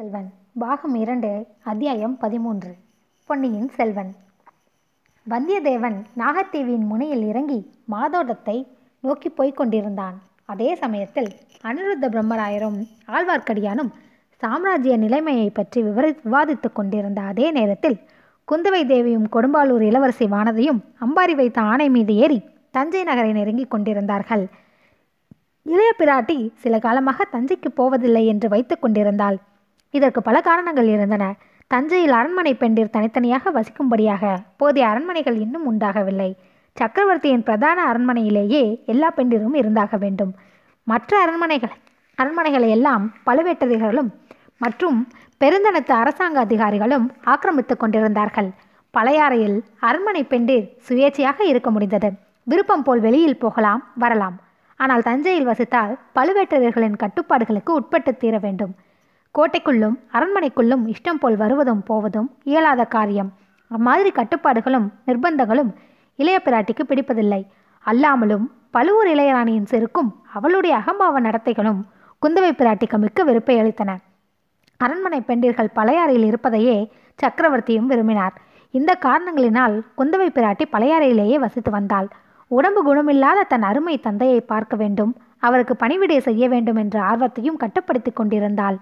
செல்வன் பாகம் 2 அத்தியாயம் 13 பொன்னியின் செல்வன். வந்தியத்தேவன் நாகத்தேவியின் முனையில் இறங்கி மாதோடத்தை நோக்கி போய்கொண்டிருந்தான். அதே சமயத்தில் அனிருத்த பிரம்மராயரும் ஆழ்வார்க்கடியானும் சாம்ராஜ்ய நிலைமையை பற்றி விவாதித்து கொண்டிருந்த அதே நேரத்தில் குந்தவை தேவியும் கொடும்பாலூர் இளவரசி வானதியும் அம்பாரி வைத்த ஆணை மீது ஏறி தஞ்சை நகரை நெருங்கி கொண்டிருந்தார்கள். இளைய பிராட்டி சில காலமாக தஞ்சைக்கு போவதில்லை என்று வைத்து கொண்டிருந்தாள். இதற்கு பல காரணங்கள் இருந்தன. தஞ்சையில் அரண்மனை பெண்டிர் தனித்தனியாக வசிக்கும்படியாக போதிய அரண்மனைகள் இன்னும் உண்டாகவில்லை. சக்கரவர்த்தியின் பிரதான அரண்மனையிலேயே எல்லா பெண்டிரும் இருந்தாக வேண்டும். மற்ற அரண்மனைகளை எல்லாம் பழுவேட்டரிகர்களும் மற்றும் பெருந்தனத்து அரசாங்க அதிகாரிகளும் ஆக்கிரமித்து கொண்டிருந்தார்கள். பழையாறையில் அரண்மனை பெண்டிர் சுயேட்சையாக இருக்க முடிந்தது. விருப்பம் போல் வெளியில் போகலாம் வரலாம். ஆனால் தஞ்சையில் வசித்தால் பழுவேட்டரர்களின் கட்டுப்பாடுகளுக்கு உட்பட்டு தீர வேண்டும். கோட்டைக்குள்ளும் அரண்மனைக்குள்ளும் இஷ்டம் போல் வருவதும் போவதும் இயலாத காரியம். அம்மாதிரி கட்டுப்பாடுகளும் நிர்பந்தங்களும் இளைய பிராட்டிக்கு பிடிப்பதில்லை. அல்லாமலும் பழுவூர் இளையராணியின் செருக்கும் அவளுடைய அகம்பாவ நடத்தைகளும் குந்தவை பிராட்டிக்கு மிக்க வெறுப்பை அளித்தன. அரண்மனை பெண்டிர்கள் பழையாறையில் இருப்பதையே சக்கரவர்த்தியும் விரும்பினார். இந்த காரணங்களினால் குந்தவை பிராட்டி பழையாறையிலேயே வசித்து வந்தாள். உடம்பு குணமில்லாத தன் அருமை தந்தையை பார்க்க வேண்டும், அவருக்கு பணிவிடை செய்ய வேண்டும் என்ற ஆர்வத்தையும் கட்டுப்படுத்தி கொண்டிருந்தாள்.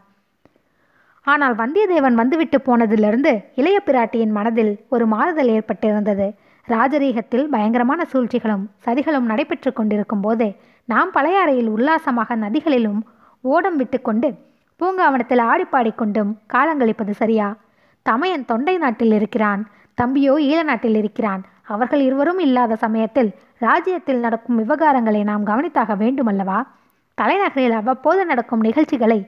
ஆனால் வந்தியத்தேவன் வந்துவிட்டு போனதிலிருந்து இளைய பிராட்டியின் மனதில் ஒரு மாறுதல் ஏற்பட்டிருந்தது. ராஜரீகத்தில் பயங்கரமான சூழ்ச்சிகளும் சதிகளும் நடைபெற்று கொண்டிருக்கும் போது நாம் பழையாறையில் உல்லாசமாக நதிகளிலும் ஓடம் விட்டு கொண்டு பூங்காவனத்தில் ஆடிப்பாடிக்கொண்டும் காலங்களிப்பது சரியா? தமையன் தொண்டை நாட்டில் இருக்கிறான், தம்பியோ ஈழ நாட்டில் இருக்கிறான். அவர்கள் இருவரும் இல்லாத சமயத்தில் ராஜ்யத்தில் நடக்கும் விவகாரங்களை நாம் கவனித்தாக வேண்டுமல்லவா? தலைநகரில் அவ்வப்போது நடக்கும் நிகழ்ச்சிகளை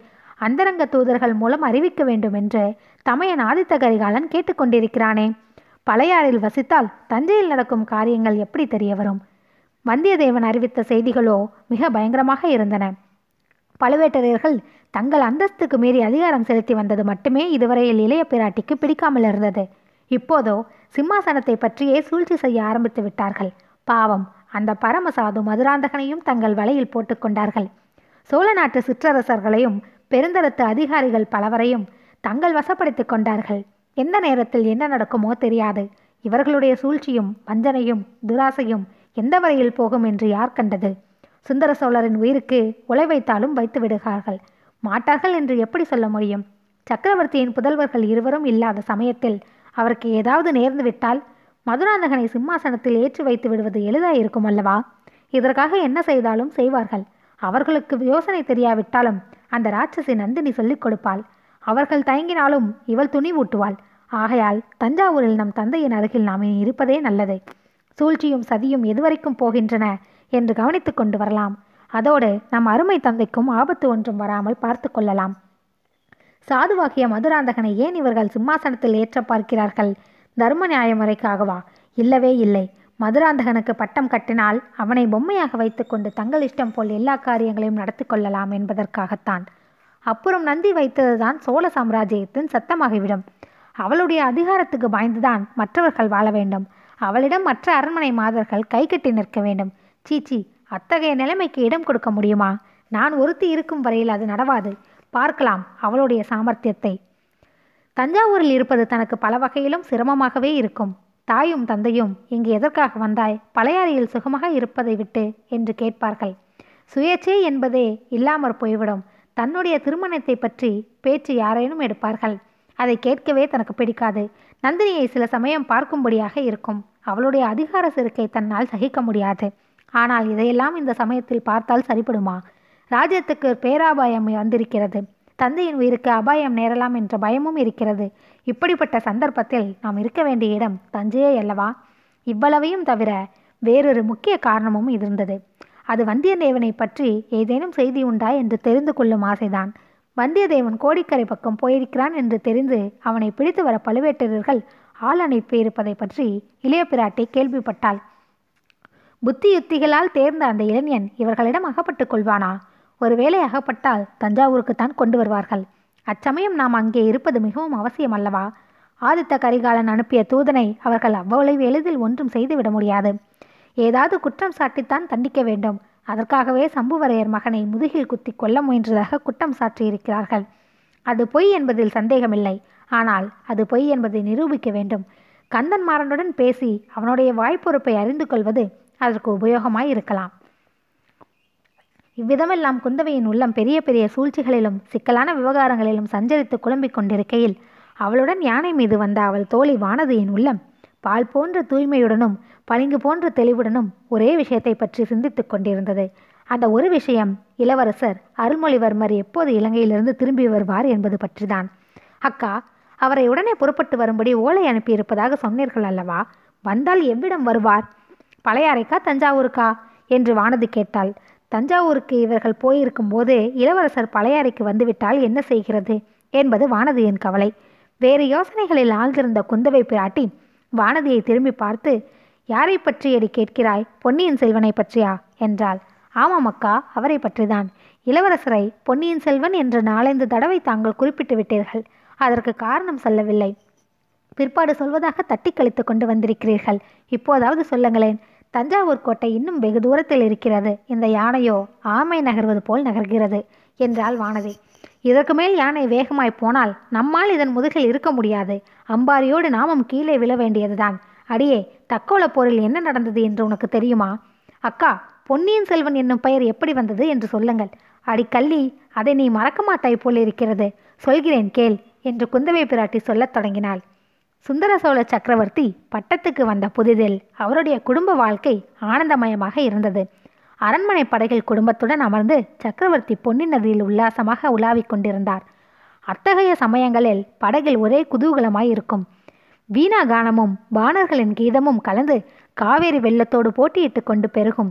அந்தரங்க தூதர்கள் மூலம் அறிவிக்க வேண்டும் என்று தமையன் ஆதித்த கரிகாலன் கேட்டுக்கொண்டிருக்கிறானே. பழையாறில் வசித்தால் தஞ்சையில் நடக்கும் காரியங்கள் எப்படி தெரிய வரும்? வந்தியத்தேவன் அறிவித்த செய்திகளோ மிக பயங்கரமாக இருந்தன. பழுவேட்டரையர்கள் தங்கள் அந்தஸ்துக்கு மீறி அதிகாரம் செலுத்தி வந்தது மட்டுமே இதுவரையில் இளைய பிராட்டிக்கு பிடிக்காமல் இருந்தது. இப்போதோ சிம்மாசனத்தை பற்றியே சூழ்ச்சி செய்ய ஆரம்பித்து விட்டார்கள். பாவம், அந்த பரமசாது மதுராந்தகனையும் தங்கள் வலையில் போட்டுக்கொண்டார்கள். சோழ நாட்டு சிற்றரசர்களையும் பெருந்தரத்து அதிகாரிகள் பலவரையும் தங்கள் வசப்படுத்தி கொண்டார்கள். எந்த நேரத்தில் என்ன நடக்குமோ தெரியாது. இவர்களுடைய சூழ்ச்சியும் வஞ்சனையும் துராசையும் எந்த வரையில் போகும் என்று யார் கண்டது? சுந்தர சோழரின் உயிருக்கு உலை வைத்தாலும் வைத்து விடுகிறார்கள். மாட்டார்கள் என்று எப்படி சொல்ல முடியும்? சக்கரவர்த்தியின் புதல்வர்கள் இருவரும் இல்லாத சமயத்தில் அவருக்கு ஏதாவது நேர்ந்து விட்டால் மதுராந்தகனை சிம்மாசனத்தில் ஏற்றி வைத்து விடுவது எளிதாயிருக்கும் அல்லவா? இதற்காக என்ன செய்தாலும் செய்வார்கள். அவர்களுக்கு யோசனை தெரியாவிட்டாலும் அந்த ராட்சசி நந்தினி சொல்லிக் கொடுப்பாள். அவர்கள் தயங்கினாலும் இவள் துணிவூட்டுவாள். ஆகையால் தஞ்சாவூரில் நம் தந்தையின் அருகில் நாம் இருப்பதே நல்லது. சூழ்ச்சியும் சதியும் எதுவரைக்கும் போகின்றன என்று கவனித்து கொண்டு வரலாம். அதோடு நம் அருமை தந்தைக்கும் ஆபத்து ஒன்றும் வராமல் பார்த்து கொள்ளலாம். சாதுவாகிய மதுராந்தகனை ஏன் இவர்கள் சிம்மாசனத்தில் ஏற்ற பார்க்கிறார்கள்? தர்ம நியாயமுறைக்காகவா? இல்லவே இல்லை. மதுராந்தகனுக்கு பட்டம் கட்டினால் அவனை பொம்மையாக வைத்துக்கொண்டு தங்கள் இஷ்டம் போல் எல்லா காரியங்களையும் நடத்தி கொள்ளலாம் என்பதற்காகத்தான். அப்புறம் நந்தி வைத்ததுதான் சோழ சாம்ராஜ்யத்தின் சத்தமாகிவிடும். அவளுடைய அதிகாரத்துக்கு பாய்ந்துதான் மற்றவர்கள் வாழ வேண்டும். அவளிடம் மற்ற அரண்மனை மாதர்கள் கை கட்டி நிற்க வேண்டும். சீச்சி, அத்தகைய நிலைமைக்கு இடம் கொடுக்க முடியுமா? நான் ஒருத்தி இருக்கும் வரையில் அது நடவாது. பார்க்கலாம் அவளுடைய சாமர்த்தியத்தை. தஞ்சாவூரில் இருப்பது தனக்கு பல வகையிலும் சிரமமாகவே இருக்கும். தாயும் தந்தையும் இங்கு எதற்காக வந்தாய், பழையாறையில் சுகமாக இருப்பதை விட்டு என்று கேட்பார்கள். சுயேச்சை என்பதே இல்லாமற் போய்விடும். தன்னுடைய திருமணத்தை பற்றி பேச்சு யாரேனும் எடுப்பார்கள். அதை கேட்கவே தனக்கு பிடிக்காது. நந்தினியை சில சமயம் பார்க்கும்படியாக இருக்கும். அவளுடைய அதிகார சிறுக்கை தன்னால் சகிக்க முடியாது. ஆனால் இதையெல்லாம் இந்த சமயத்தில் பார்த்தால் சரிபடுமா? ராஜ்யத்துக்கு பேராபாயம் வந்திருக்கிறது. தந்தையின் உயிருக்கு அபாயம் நேரலாம் என்ற பயமும் இருக்கிறது. இப்படிப்பட்ட சந்தர்ப்பத்தில் நாம் இருக்க வேண்டிய இடம் தஞ்சையே அல்லவா? இவ்வளவையும் தவிர வேறொரு முக்கிய காரணமும் இருந்தது. அது வந்தியத்தேவனை பற்றி ஏதேனும் செய்தி உண்டா என்று தெரிந்து கொள்ளும் ஆசைதான். வந்தியத்தேவன் கோடிக்கரை பக்கம் போயிருக்கிறான் என்று தெரிந்து அவனை பிடித்து வர பழுவேட்டரர்கள் ஆள் அனுப்பியிருப்பதை பற்றி இளைய பிராட்டி கேள்விப்பட்டாள். புத்தி யுத்திகளால் தேர்ந்த அந்த இளைஞன் இவர்களிடம் அகப்பட்டுக் கொள்வானா? ஒருவேளை அகப்பட்டால் தஞ்சாவூருக்குத்தான் கொண்டு வருவார்கள். அச்சமயம் நாம் அங்கே இருப்பது மிகவும் அவசியம் அல்லவா? ஆதித்த கரிகாலன் அனுப்பிய தூதனை அவர்கள் அவ்வளவு எளிதில் ஒன்றும் செய்துவிட முடியாது. ஏதாவது குற்றம் சாட்டித்தான் தண்டிக்க வேண்டும். அதற்காகவே சம்புவரையர் மகனை முதுகில் குத்தி கொல்ல முயன்றதாக குற்றம் சாட்டியிருக்கிறார்கள். அது பொய் என்பதில் சந்தேகமில்லை. ஆனால் அது பொய் என்பதை நிரூபிக்க வேண்டும். கந்தன்மாரனுடன் பேசி அவனுடைய வாய்ப்பொறுப்பை அறிந்து கொள்வது அதற்கு உபயோகமாய் இருக்கலாம். இவ்விதமெல்லாம் குந்தவையின் உள்ளம் பெரிய பெரிய சூழ்ச்சிகளிலும் சிக்கலான விவகாரங்களிலும் சஞ்சரித்து குழம்பிக் கொண்டிருக்கையில் அவளுடன் யானை மீது வந்த அவள் தோழி வானதியின் உள்ளம் பால் போன்ற தூய்மையுடனும் பளிங்கு போன்ற தெளிவுடனும் ஒரே விஷயத்தை பற்றி சிந்தித்து கொண்டிருந்தது. அந்த ஒரு விஷயம் இளவரசர் அருள்மொழிவர்மர் எப்போது இலங்கையிலிருந்து திரும்பி வருவார் என்பது பற்றிதான். அக்கா, அவரை உடனே புறப்பட்டு வரும்படி ஓலை அனுப்பியிருப்பதாக சொன்னீர்கள் அல்லவா? வந்தால் எவ்விடம் வருவார்? பழையாறைக்கா தஞ்சாவூருக்கா என்று வானதி கேட்டாள். தஞ்சாவூருக்கு இவர்கள் போயிருக்கும் போது இளவரசர் பழையாறைக்கு வந்துவிட்டால் என்ன செய்கிறது என்பது வானதியின் கவலை. வேறு யோசனைகளில் ஆழ்ந்திருந்த குந்தவை பிராட்டி வானதியை திரும்பி பார்த்து, யாரை பற்றி எடி கேட்கிறாய்? பொன்னியின் செல்வனை பற்றியா என்றாள். ஆமாம் அக்கா, அவரை பற்றிதான். இளவரசரை பொன்னியின் செல்வன் என்று 4-5 தடவை தாங்கள் குறிப்பிட்டு விட்டீர்கள். அதற்கு காரணம் சொல்லவில்லை, பிற்பாடு சொல்வதாக தட்டி கழித்து கொண்டு வந்திருக்கிறீர்கள். இப்போதாவது சொல்லுங்களேன். தஞ்சாவூர் கோட்டை இன்னும் வெகு தூரத்தில் இருக்கிறது. இந்த யானையோ ஆமை நகர்வது போல் நகர்கிறது என்றாள் வானதி. இதற்கு மேல் யானை வேகமாய் போனால் நம்மால் இதன் முதுகில் இருக்க முடியாது. அம்பாரியோடு நாமும் கீழே விழ வேண்டியதுதான். அடியே, தக்கோல போரில் என்ன நடந்தது என்று உனக்கு தெரியுமா? அக்கா, பொன்னியின் செல்வன் என்னும் பெயர் எப்படி வந்தது என்று சொல்லுங்கள். அடிக்கல்லி, அதை நீ மறக்க மாட்டாய் போல் இருக்கிறது. சொல்கிறேன் கேள் என்று குந்தவை பிராட்டி சொல்லத் தொடங்கினாள். சுந்தர சோழ சக்கரவர்த்தி பட்டத்துக்கு வந்த புதிதில் அவருடைய குடும்ப வாழ்க்கை ஆனந்தமயமாக இருந்தது. அரண்மனை படைகள் குடும்பத்துடன் அமர்ந்து சக்கரவர்த்தி பொன்னி நதியில் உல்லாசமாக உலாவிக் கொண்டிருந்தார். அத்தகைய சமயங்களில் படகில் ஒரே குதூகலமாய் இருக்கும். வீணா கானமும் பாணர்களின் கீதமும் கலந்து காவேரி வெள்ளத்தோடு போட்டியிட்டு கொண்டு பெருகும்.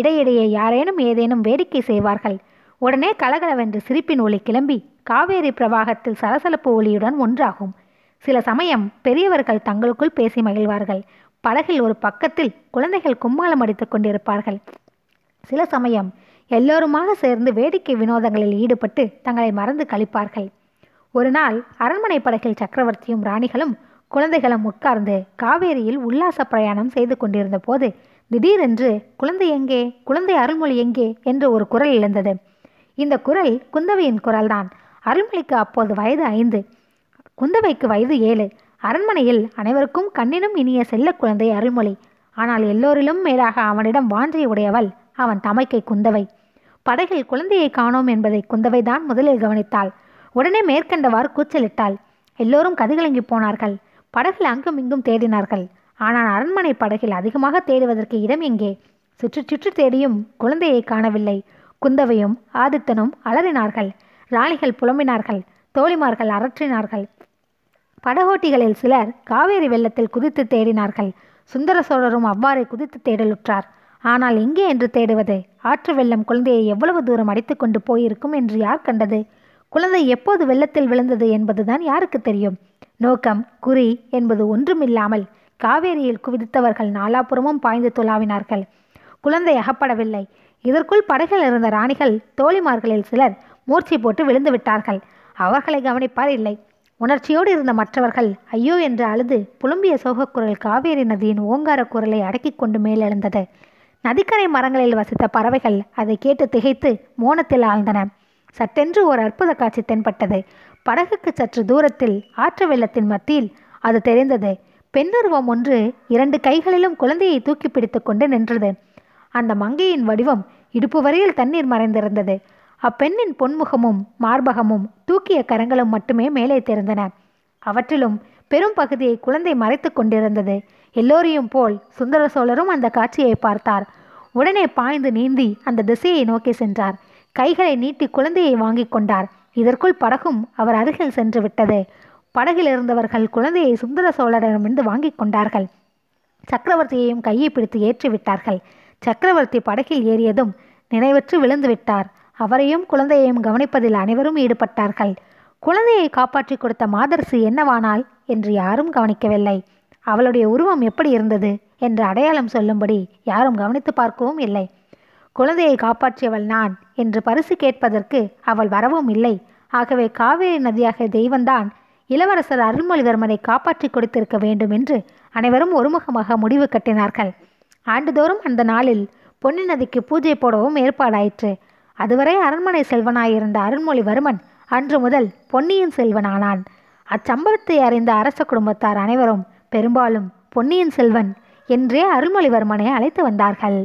இடையிடையே யாரேனும் ஏதேனும் வேடிக்கை செய்வார்கள். உடனே கலகலவென்று சிரிப்பின் ஒளி கிளம்பி காவேரி பிரவாகத்தில் சலசலப்பு ஒளியுடன் ஒன்றாகும். சில சமயம் பெரியவர்கள் தங்களுக்குள் பேசி மகிழ்வார்கள். படகில் ஒரு பக்கத்தில் குழந்தைகள் கும்மாளம் அடித்துக் கொண்டிருப்பார்கள். சில சமயம் எல்லோருமாக சேர்ந்து வேடிக்கை வினோதங்களில் ஈடுபட்டு தங்களை மறந்து கழிப்பார்கள். ஒரு நாள் அரண்மனை படகில் சக்கரவர்த்தியும் ராணிகளும் குழந்தைகளும் உட்கார்ந்து காவேரியில் உல்லாச பிரயாணம் செய்து கொண்டிருந்த போது திடீரென்று குழந்தை எங்கே, குழந்தை அருள்மொழி எங்கே என்று ஒரு குரல் எழுந்தது. இந்த குரல் குந்தவையின் குரல்தான். அருள்மொழிக்கு அப்போது வயது 5, குந்தவைக்கு வயது 7. அரண்மனையில் அனைவருக்கும் கண்ணினும் இனிய செல்ல குழந்தை அருள்மொழி. ஆனால் எல்லோரிலும் மேலாக அவனிடம் வாஞ்சை உடையவள் அவன் தமைக்கை குந்தவை. படகில் குழந்தையை காணோம் என்பதை குந்தவை தான் முதலில் கவனித்தாள். உடனே மேற்கண்டவாறு கூச்சலிட்டாள். எல்லோரும் கதிகலங்கி போனார்கள். படகில் அங்கும் இங்கும் தேடினார்கள். ஆனால் அரண்மனை படகில் அதிகமாக தேடுவதற்கு இடம் எங்கே? சுற்றி சுற்றி தேடியும் குழந்தையை காணவில்லை. குந்தவையும் ஆதித்தனும் அலறினார்கள். ராணிகள் புலம்பினார்கள். தோழிமார்கள் அரற்றினார்கள். படகோட்டிகளில் சிலர் காவேரி வெள்ளத்தில் குதித்து தேடினார்கள். சுந்தர சோழரும் அவ்வாறே குதித்து தேடலுற்றார். ஆனால் எங்கே என்று தேடுவது? ஆற்று வெள்ளம் குழந்தையை எவ்வளவு தூரம் அடித்து கொண்டு போயிருக்கும் என்று யார் கண்டது? குழந்தை எப்போது வெள்ளத்தில் விழுந்தது என்பதுதான் யாருக்கு தெரியும்? நோக்கம், குறி என்பது ஒன்றுமில்லாமல் காவேரியில் குவித்தவர்கள் நாலாபுரமும் பாய்ந்து துளாவினார்கள். குழந்தை அகப்படவில்லை. இதற்குள் படகில் இருந்த ராணிகள் தோழிமார்களில் சிலர் மூர்ச்சி போட்டு விழுந்து விட்டார்கள். அவர்களை கவனிப்பார் இல்லை. உணர்ச்சியோடு இருந்த மற்றவர்கள் ஐயோ என்று அழுது புலம்பிய சோகக்குரல் காவேரி நதியின் ஓங்கார குரலை அடக்கி கொண்டு மேலெழுந்தது. நதிக்கரை மரங்களில் வசித்த பறவைகள் அதை கேட்டு திகைத்து மோனத்தில் ஆழ்ந்தன. சட்டென்று ஒரு அற்புத காட்சி தென்பட்டது. படகுக்கு சற்று தூரத்தில் ஆற்று வெள்ளத்தின் மத்தியில் அது தெரிந்தது. பெண்ணுருவம் ஒன்று 2 கைகளிலும் குழந்தையை தூக்கி பிடித்து கொண்டு நின்றது. அந்த மங்கையின் வடிவம் இடுப்பு வரையில் தண்ணீர் மறைந்திருந்தது. அப்பெண்ணின் பொன்முகமும் மார்பகமும் தூக்கிய கரங்களும் மட்டுமே மேலே தெரிந்தன. அவற்றிலும் பெரும் பகுதியை குழந்தை மறைத்து கொண்டிருந்தது. எல்லோரையும் போல் சுந்தர சோழரும் அந்த காட்சியை பார்த்தார். உடனே பாய்ந்து நீந்தி அந்த திசையை நோக்கி சென்றார். கைகளை நீட்டி குழந்தையை வாங்கி கொண்டார். இதற்குள் படகும் அவர் அருகில் சென்று விட்டது. படகில் இருந்தவர்கள் குழந்தையை சுந்தர சோழரிடமிருந்து வாங்கி கொண்டார்கள். சக்கரவர்த்தியையும் கையை பிடித்து ஏற்றி விட்டார்கள். சக்கரவர்த்தி படகில் ஏறியதும் நினைவற்று விழுந்து விட்டார். அவரையும் குழந்தையையும் கவனிப்பதில் அனைவரும் ஈடுபட்டார்கள். குழந்தையை காப்பாற்றி கொடுத்த மாதர்சி என்னவானாள் என்று யாரும் கவனிக்கவில்லை. அவளுடைய உருவம் எப்படி இருந்தது என்று அடையாளம் சொல்லும்படி யாரும் கவனித்து பார்க்கவும் இல்லை. குழந்தையை காப்பாற்றியவள் நான் என்று பரிசு கேட்பதற்கு அவள் வரவும் இல்லை. ஆகவே காவேரி நதியாக தெய்வந்தான் இளவரசர் அருள்மொழிவர்மனை காப்பாற்றி கொடுத்திருக்க வேண்டும் என்று அனைவரும் ஒருமுகமாக முடிவு கட்டினார்கள். ஆண்டுதோறும் அந்த நாளில் பொன்னி நதிக்கு பூஜை போடவும் ஏற்பாடாயிற்று. அதுவரை அரண்மனை செல்வனாயிருந்த அருள்மொழிவர்மன் அன்று முதல் பொன்னியின் செல்வனானான். அச்சம்பவத்தை அறிந்த அரச குடும்பத்தார் அனைவரும் பெரும்பாலும் பொன்னியின் செல்வன் என்றே அருள்மொழிவர்மனை அழைத்து வந்தார்கள்.